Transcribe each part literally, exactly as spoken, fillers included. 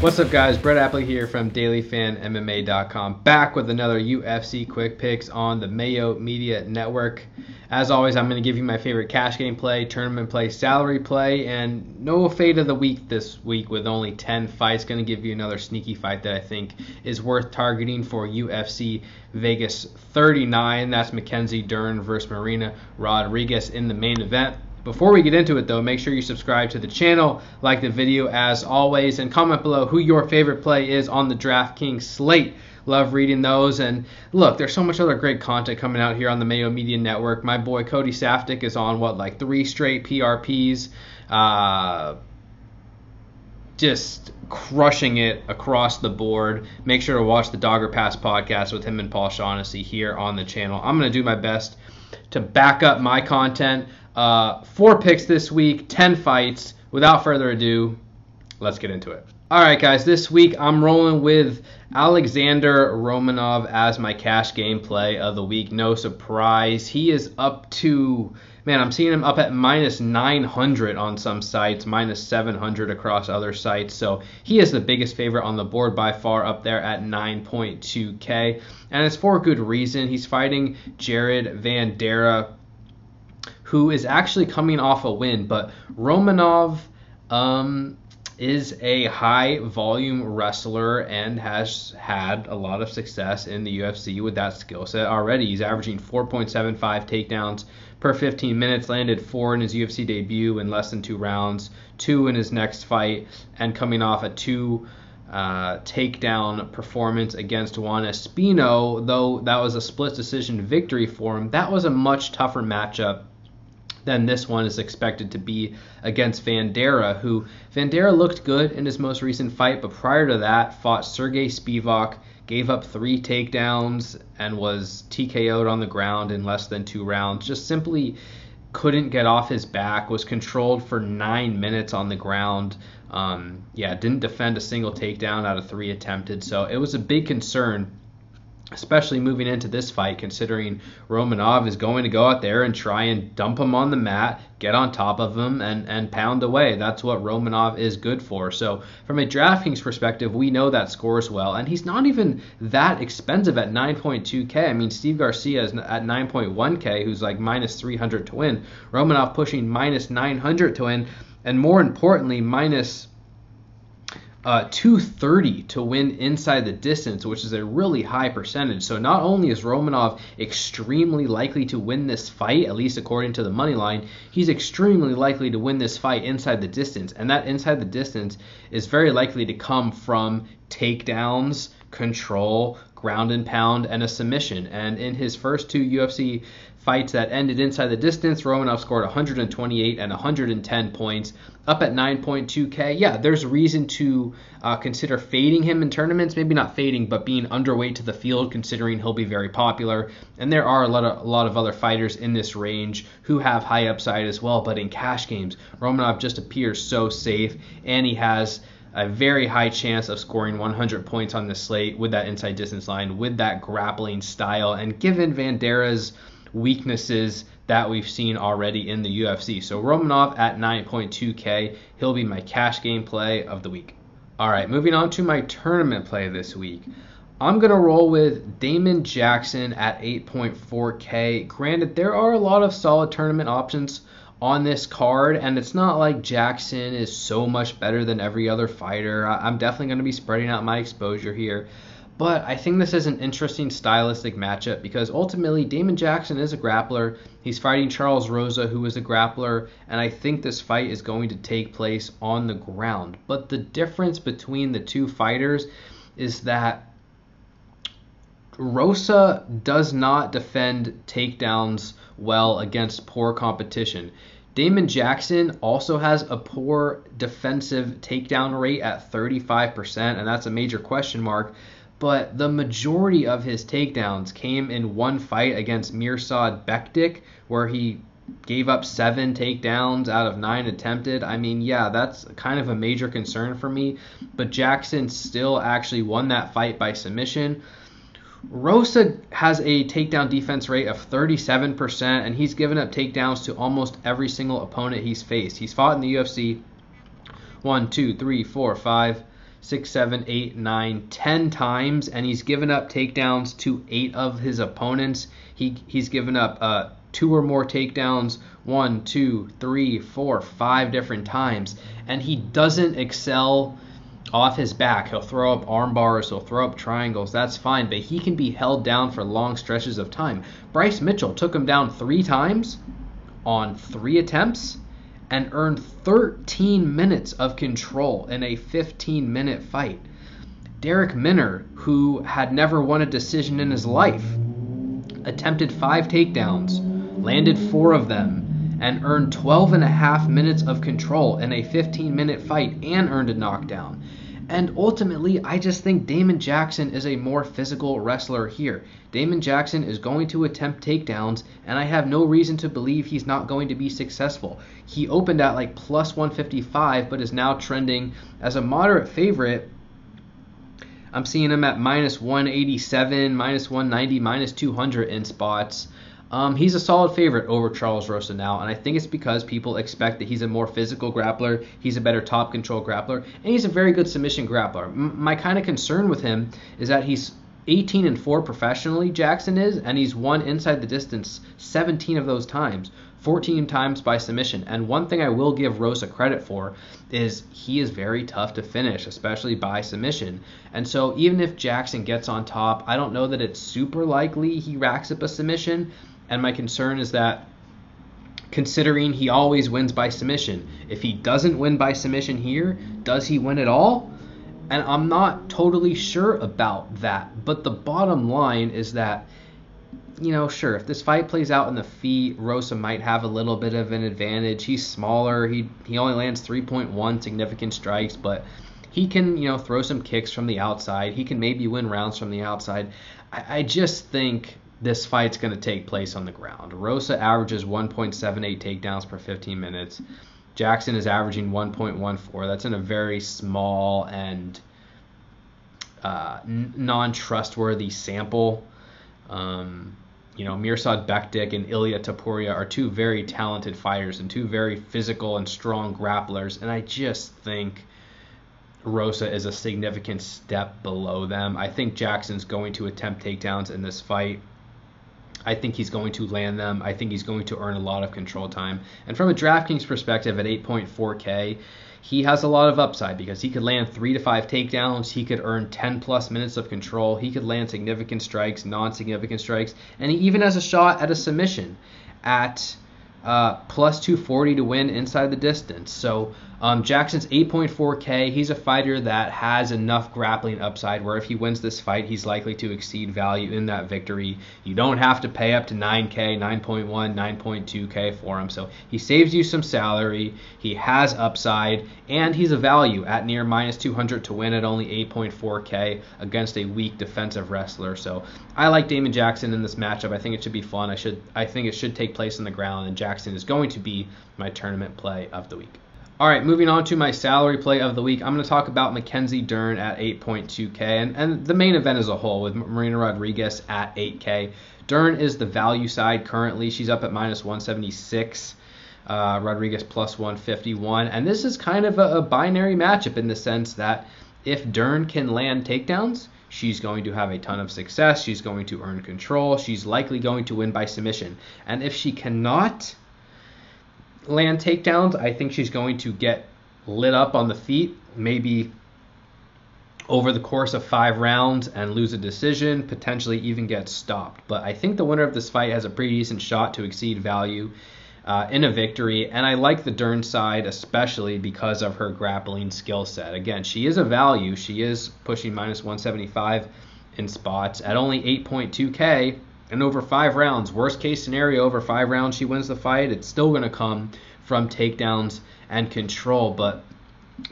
What's up, guys? Brett Appley here from Daily Fan M M A dot com, back with another U F C Quick Picks on the Mayo Media Network. As always, I'm going to give you my favorite cash game play, tournament play, salary play, and no fade of the week this week with only ten fights. Going to give you another sneaky fight that I think is worth targeting for U F C Vegas thirty-nine. That's Mackenzie Dern versus Marina Rodriguez in the main event. Before we get into it, though, make sure you subscribe to the channel, like the video as always, and comment below who your favorite play is on the DraftKings slate. Love reading those. And look, there's so much other great content coming out here on the Mayo Media Network. My boy Cody Safdick is on, what, like three straight P R Ps. Uh, just crushing it across the board. Make sure to watch the Dogger Pass podcast with him and Paul Shaughnessy here on the channel. I'm going to do my best to back up my content. Uh, four picks this week, ten fights. Without further ado, let's get into it. All right, guys, this week I'm rolling with Alexander Romanov as my cash game play of the week. No surprise. He is up to, man, I'm seeing him up at minus nine hundred on some sites, minus seven hundred across other sites. So he is the biggest favorite on the board by far, up there at nine point two K. And it's for good reason. He's fighting Jared Vandera, who is actually coming off a win, but Romanov um, is a high-volume wrestler and has had a lot of success in the U F C with that skill set already. He's averaging four point seven five takedowns per fifteen minutes, landed four in his U F C debut in less than two rounds, two in his next fight, and coming off a two Uh, takedown performance against Juan Espino, though that was a split decision victory for him. That was a much tougher matchup than this one is expected to be against Vandera, who Vandera looked good in his most recent fight, but prior to that fought Sergey Spivak, gave up three takedowns, and was T K O'd on the ground in less than two rounds. Just simply couldn't get off his back, was controlled for nine minutes on the ground. Um, yeah, didn't defend a single takedown out of three attempted. So it was a big concern, especially moving into this fight, considering Romanov is going to go out there and try and dump him on the mat, get on top of him, and, and pound away. That's what Romanov is good for. So from a DraftKings perspective, we know that scores well. And he's not even that expensive at nine point two K. I mean, Steve Garcia is at nine point one K, who's like minus three hundred to win. Romanov pushing minus nine hundred to win. And more importantly, minus uh, two thirty to win inside the distance, which is a really high percentage. So not only is Romanov extremely likely to win this fight, at least according to the money line, he's extremely likely to win this fight inside the distance. And that inside the distance is very likely to come from takedowns, control, ground and pound, and a submission. And in his first two U F C fights that ended inside the distance, Romanov scored one hundred twenty-eight and one hundred ten points, up at nine point two K. Yeah, there's reason to uh, consider fading him in tournaments. Maybe not fading, but being underweight to the field, considering he'll be very popular. And there are a lot of, a lot of other fighters in this range who have high upside as well. But in cash games, Romanov just appears so safe, and he has a very high chance of scoring one hundred points on the slate with that inside distance line, with that grappling style, and given Vandera's weaknesses that we've seen already in the U F C. So Romanov at nine point two K, he'll be my cash game play of the week. All right, moving on to my tournament play this week. I'm going to roll with Damon Jackson at eight point four K. Granted, there are a lot of solid tournament options on this card, and it's not like Jackson is so much better than every other fighter. I'm definitely going to be spreading out my exposure here, but I think this is an interesting stylistic matchup because ultimately Damon Jackson is a grappler. He's fighting Charles Rosa, who is a grappler, and I think this fight is going to take place on the ground. But the difference between the two fighters is that Rosa does not defend takedowns well against poor competition. Damon Jackson also has a poor defensive takedown rate at thirty-five percent, and that's a major question mark. But the majority of his takedowns came in one fight against Mirsad Bektik, where he gave up seven takedowns out of nine attempted. I mean, yeah, that's kind of a major concern for me. But Jackson still actually won that fight by submission. Rosa has a takedown defense rate of thirty-seven percent, and he's given up takedowns to almost every single opponent he's faced. He's fought in the U F C one, two, three, four, five, six, seven, eight, nine, ten times, and he's given up takedowns to eight of his opponents. He he's given up uh, two or more takedowns one, two, three, four, five different times, and he doesn't excel off his back. He'll throw up arm bars, he'll throw up triangles, that's fine, but he can be held down for long stretches of time. Bryce Mitchell took him down three times on three attempts and earned thirteen minutes of control in a fifteen-minute fight. Derek Minner, who had never won a decision in his life, attempted five takedowns, landed four of them, and earned twelve and a half minutes of control in a fifteen-minute fight and earned a knockdown. And ultimately, I just think Damon Jackson is a more physical wrestler here. Damon Jackson is going to attempt takedowns, and I have no reason to believe he's not going to be successful. He opened at like plus one fifty-five, but is now trending as a moderate favorite. I'm seeing him at minus one eighty-seven, minus one ninety, minus two hundred in spots. Um, he's a solid favorite over Charles Rosa now, and I think it's because people expect that he's a more physical grappler, he's a better top control grappler, and he's a very good submission grappler. M- my kind of concern with him is that he's eighteen and four professionally, Jackson is, and he's won inside the distance seventeen of those times, fourteen times by submission. And one thing I will give Rosa credit for is he is very tough to finish, especially by submission. And so even if Jackson gets on top, I don't know that it's super likely he racks up a submission. And my concern is that, considering he always wins by submission, if he doesn't win by submission here, does he win at all? And I'm not totally sure about that. But the bottom line is that, you know, sure, if this fight plays out in the feet, Rosa might have a little bit of an advantage. He's smaller. He he only lands three point one significant strikes, but he can, you know, throw some kicks from the outside. He can maybe win rounds from the outside. I, I just think this fight's going to take place on the ground. Rosa averages one point seven eight takedowns per fifteen minutes. Jackson is averaging one point one four. That's in a very small and uh, n- non-trustworthy sample. Um, you know, Mirsad Bektik and Ilya Tapuria are two very talented fighters and two very physical and strong grapplers, and I just think Rosa is a significant step below them. I think Jackson's going to attempt takedowns in this fight. I think he's going to land them. I think he's going to earn a lot of control time. And from a DraftKings perspective, at eight point four K, he has a lot of upside because he could land three to five takedowns. He could earn ten plus minutes of control. He could land significant strikes, non-significant strikes. And he even has a shot at a submission at uh, plus two forty to win inside the distance. So um, Jackson's eight point four K. He's a fighter that has enough grappling upside where if he wins this fight, he's likely to exceed value in that victory. You don't have to pay up to nine K, nine point one, nine point two K for him. So he saves you some salary. He has upside, and he's a value at near minus two hundred to win at only eight point four K against a weak defensive wrestler. So I like Damon Jackson in this matchup. I think it should be fun. I should. I think it should take place on the ground, and Jackson is going to be my tournament play of the week. All right, moving on to my salary play of the week. I'm going to talk about Mackenzie Dern at eight point two K, and, and the main event as a whole with Marina Rodriguez at eight K. Dern is the value side currently. She's up at minus one seventy-six. Uh, Rodriguez plus one fifty-one. And this is kind of a, a binary matchup in the sense that if Dern can land takedowns, she's going to have a ton of success. She's going to earn control. She's likely going to win by submission. And if she cannot land takedowns, I think she's going to get lit up on the feet, maybe over the course of five rounds, and lose a decision, potentially even get stopped. But I think the winner of this fight has a pretty decent shot to exceed value Uh, in a victory, and I like the Dern side, especially because of her grappling skill set. Again, she is a value. She is pushing minus one seventy-five in spots at only eight point two K, and over five rounds, worst case scenario, over five rounds she wins the fight. It's still going to come from takedowns and control, but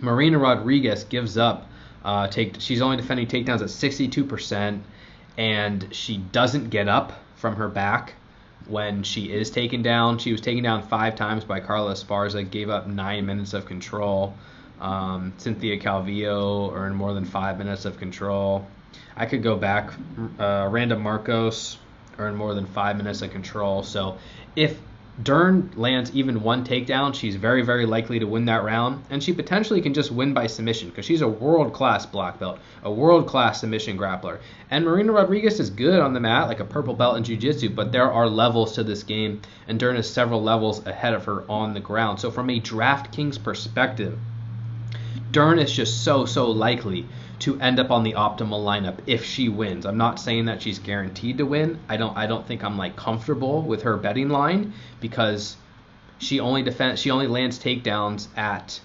Marina Rodriguez gives up uh, take. She's only defending takedowns at sixty-two percent, and she doesn't get up from her back when she is taken down. She was taken down five times by Carla Esparza, gave up nine minutes of control. Um, Cynthia Calvillo earned more than five minutes of control. I could go back. Uh, Randa Marcos earned more than five minutes of control. So if Dern lands even one takedown, she's very, very likely to win that round, and she potentially can just win by submission because she's a world-class black belt, a world-class submission grappler. And Marina Rodriguez is good on the mat, like a purple belt in jiu-jitsu, but there are levels to this game, and Dern is several levels ahead of her on the ground. So from a DraftKings perspective, Dern is just so, so likely to end up on the optimal lineup if she wins. I'm not saying that she's guaranteed to win. I don't I don't think I'm like comfortable with her betting line because she only defend she only lands takedowns at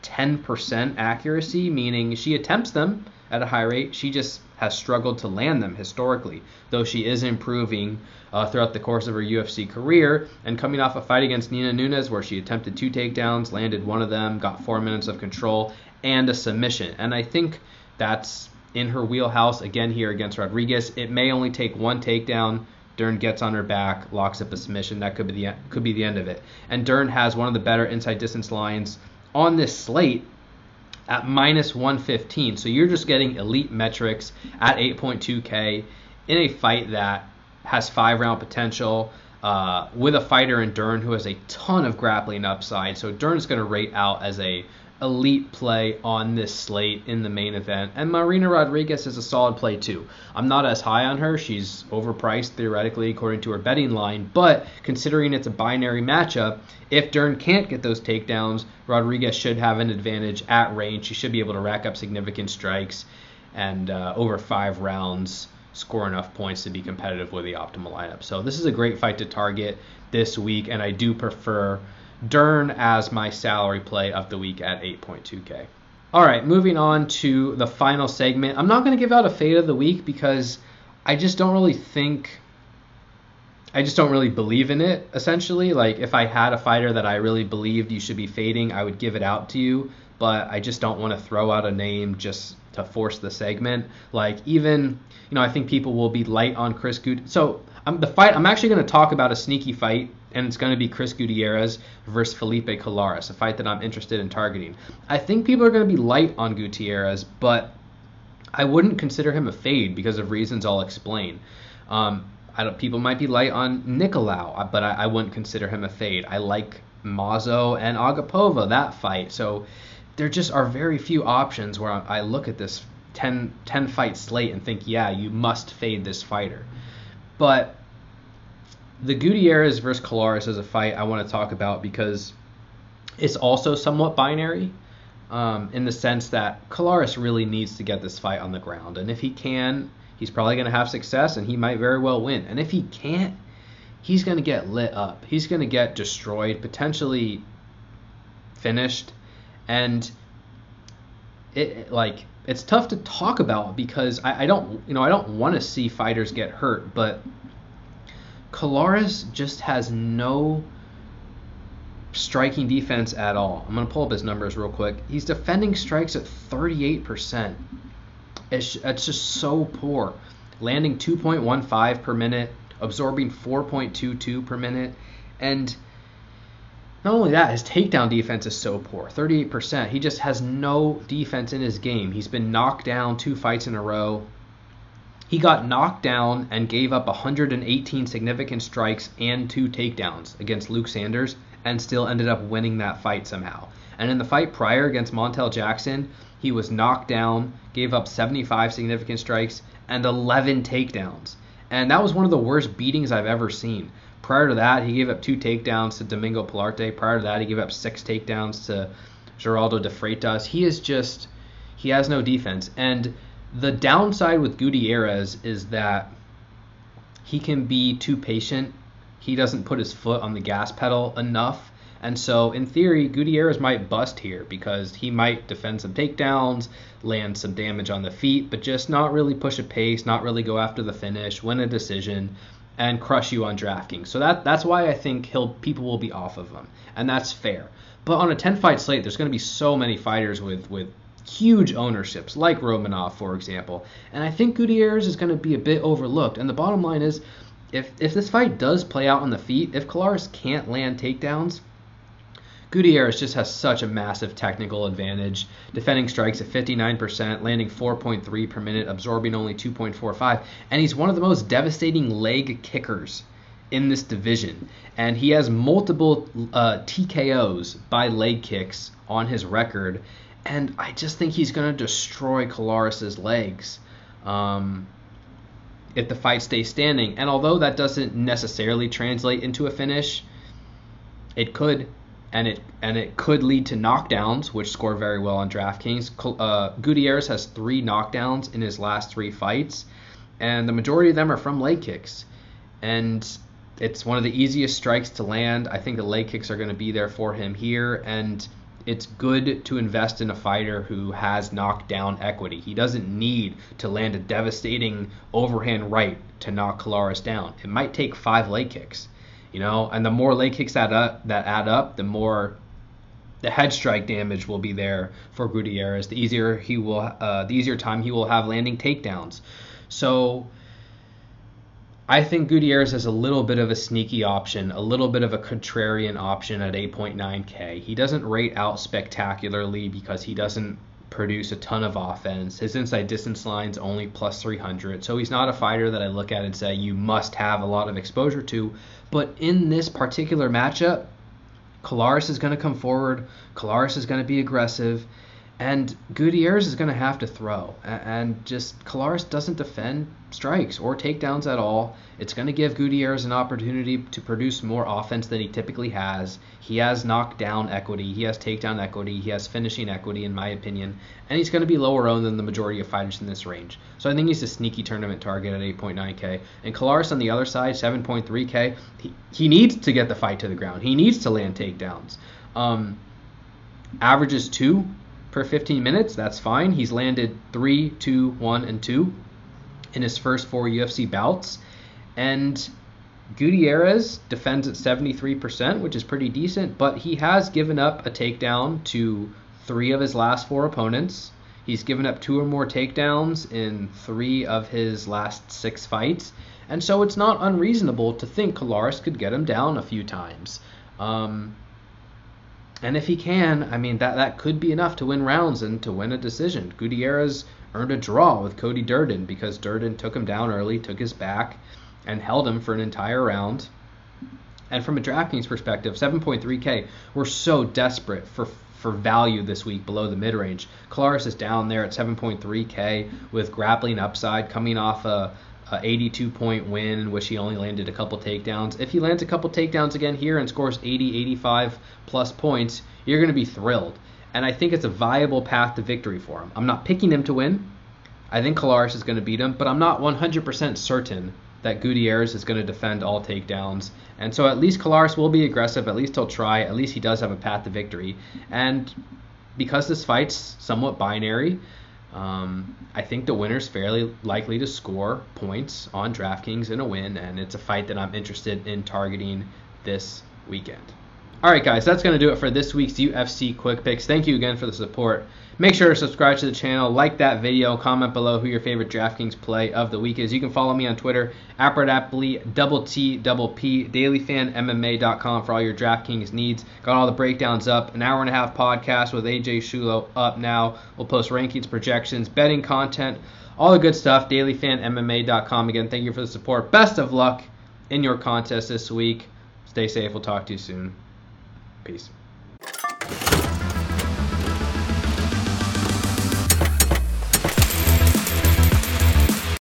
ten percent accuracy, meaning she attempts them at a high rate. She just has struggled to land them historically, though she is improving uh, throughout the course of her U F C career. And coming off a fight against Nina Nunes where she attempted two takedowns, landed one of them, got four minutes of control, and a submission. And I think that's in her wheelhouse again here against Rodriguez. It may only take one takedown. Dern gets on her back, locks up a submission. That could be the could be the end of it. And Dern has one of the better inside distance lines on this slate at minus one fifteen. So you're just getting elite metrics at eight point two K in a fight that has five round potential uh, with a fighter in Dern who has a ton of grappling upside. So Dern's going to rate out as a elite play on this slate in the main event. And Marina Rodriguez is a solid play too. I'm not as high on her. She's overpriced theoretically according to her betting line, but considering it's a binary matchup, if Dern can't get those takedowns, Rodriguez should have an advantage at range. She should be able to rack up significant strikes and uh, over five rounds score enough points to be competitive with the optimal lineup. So this is a great fight to target this week, and I do prefer Dern as my salary play of the week at eight point two K. All right, moving on to the final segment. I'm not going to give out a fade of the week because I just don't really think, I just don't really believe in it, essentially. Like, if I had a fighter that I really believed you should be fading, I would give it out to you, but I just don't want to throw out a name just to force the segment. Like, even, you know, I think people will be light on Chris Gutierrez. So um, the fight, I'm actually going to talk about a sneaky fight, and it's going to be Chris Gutierrez versus Felipe Colares, a fight that I'm interested in targeting. I think people are going to be light on Gutierrez, but I wouldn't consider him a fade because of reasons I'll explain. Um, I don't, people might be light on Nicolau, but I, I wouldn't consider him a fade. I like Mazo and Agapova, that fight. So there just are very few options where I, I look at this ten, ten fight slate and think, yeah, you must fade this fighter. But the Gutierrez versus Colares is a fight I want to talk about because it's also somewhat binary um, in the sense that Colares really needs to get this fight on the ground. And if he can, he's probably going to have success and he might very well win. And if he can't, he's going to get lit up. He's going to get destroyed, potentially finished. And it like it's tough to talk about because I, I don't you know I don't want to see fighters get hurt, but Colares just has no striking defense at all. I'm going to pull up his numbers real quick. He's defending strikes at thirty-eight percent. It's, it's just so poor. Landing two point one five per minute, absorbing four point two two per minute. And not only that, his takedown defense is so poor, thirty-eight percent. He just has no defense in his game. He's been knocked down two fights in a row. He got knocked down and gave up one hundred eighteen significant strikes and two takedowns against Luke Sanders and still ended up winning that fight somehow. And in the fight prior against Montel Jackson, he was knocked down, gave up seventy-five significant strikes and eleven takedowns. And that was one of the worst beatings I've ever seen. Prior to that, he gave up two takedowns to Domingo Pilarte. Prior to that, he gave up six takedowns to Geraldo de Freitas. He is just, he has no defense. And the downside with Gutierrez is that he can be too patient. He doesn't put his foot on the gas pedal enough. And so, in theory, Gutierrez might bust here because he might defend some takedowns, land some damage on the feet, but just not really push a pace, not really go after the finish, win a decision, and crush you on DraftKings. So that that's why I think he'll people will be off of him, and that's fair. But on a ten-fight slate, there's going to be so many fighters with with huge ownerships, like Romanov, for example. And I think Gutierrez is going to be a bit overlooked. And the bottom line is, if if this fight does play out on the feet, if Colares can't land takedowns, Gutierrez just has such a massive technical advantage. Defending strikes at fifty-nine percent, landing four point three per minute, absorbing only two point four five. And he's one of the most devastating leg kickers in this division, and he has multiple uh, T K Os by leg kicks on his record, and I just think he's going to destroy Colares' legs um, if the fight stays standing. And although that doesn't necessarily translate into a finish, it could, and it and it could lead to knockdowns, which score very well on DraftKings. Uh, Gutierrez has three knockdowns in his last three fights, and the majority of them are from leg kicks. And it's one of the easiest strikes to land. I think the leg kicks are going to be there for him here, and it's good to invest in a fighter who has knockdown equity. He doesn't need to land a devastating overhand right to knock Colares down. It might take five leg kicks. You know, and the more leg kicks that up, that add up, the more the head strike damage will be there for Gutierrez. The easier he will, uh, the easier time he will have landing takedowns. So I think Gutierrez is a little bit of a sneaky option, a little bit of a contrarian option at eight point nine K. He doesn't rate out spectacularly because he doesn't produce a ton of offense. His inside distance line's only plus three hundred, so he's not a fighter that I look at and say you must have a lot of exposure to. But in this particular matchup, Colares is going to come forward, Colares is going to be aggressive, and Gutierrez is going to have to throw. And just Colares doesn't defend strikes or takedowns at all. It's going to give Gutierrez an opportunity to produce more offense than he typically has. He has knockdown equity. He has takedown equity. He has finishing equity, in my opinion. And he's going to be lower owned than the majority of fighters in this range. So I think he's a sneaky tournament target at eight point nine K. And Colares on the other side, seven point three K, he, he needs to get the fight to the ground. He needs to land takedowns. Um, averages two per fifteen minutes, that's fine. He's landed three, two, one, and two in his first four U F C bouts. And Gutierrez defends at seventy-three percent, which is pretty decent, but he has given up a takedown to three of his last four opponents. He's given up two or more takedowns in three of his last six fights. And so it's not unreasonable to think Colares could get him down a few times. Um, And if he can, I mean, that, that could be enough to win rounds and to win a decision. Gutierrez earned a draw with Cody Durden because Durden took him down early, took his back, and held him for an entire round. And from a DraftKings perspective, seven point three K, we're so desperate for for value this week below the mid-range. Colares is down there at seven point three K with grappling upside, coming off a Uh, eighty-two point win in which he only landed a couple takedowns. If he lands a couple takedowns again here and scores eighty, eighty-five plus points, you're going to be thrilled. And I think it's a viable path to victory for him. I'm not picking him to win. I think Colares is going to beat him, but I'm not one hundred percent certain that Gutierrez is going to defend all takedowns. And so at least Colares will be aggressive. At least he'll try. At least he does have a path to victory. And because this fight's somewhat binary, Um, I think the winner's fairly likely to score points on DraftKings in a win, and it's a fight that I'm interested in targeting this weekend. All right, guys, that's going to do it for this week's U F C Quick Picks. Thank you again for the support. Make sure to subscribe to the channel, like that video, comment below who your favorite DraftKings play of the week is. You can follow me on Twitter, at Brett Appley, double T, double P, Daily Fan M M A dot com for all your DraftKings needs. Got all the breakdowns up. An hour and a half podcast with A J Shulo up now. We'll post rankings, projections, betting content, all the good stuff, Daily Fan M M A dot com. Again, thank you for the support. Best of luck in your contest this week. Stay safe. We'll talk to you soon. Peace.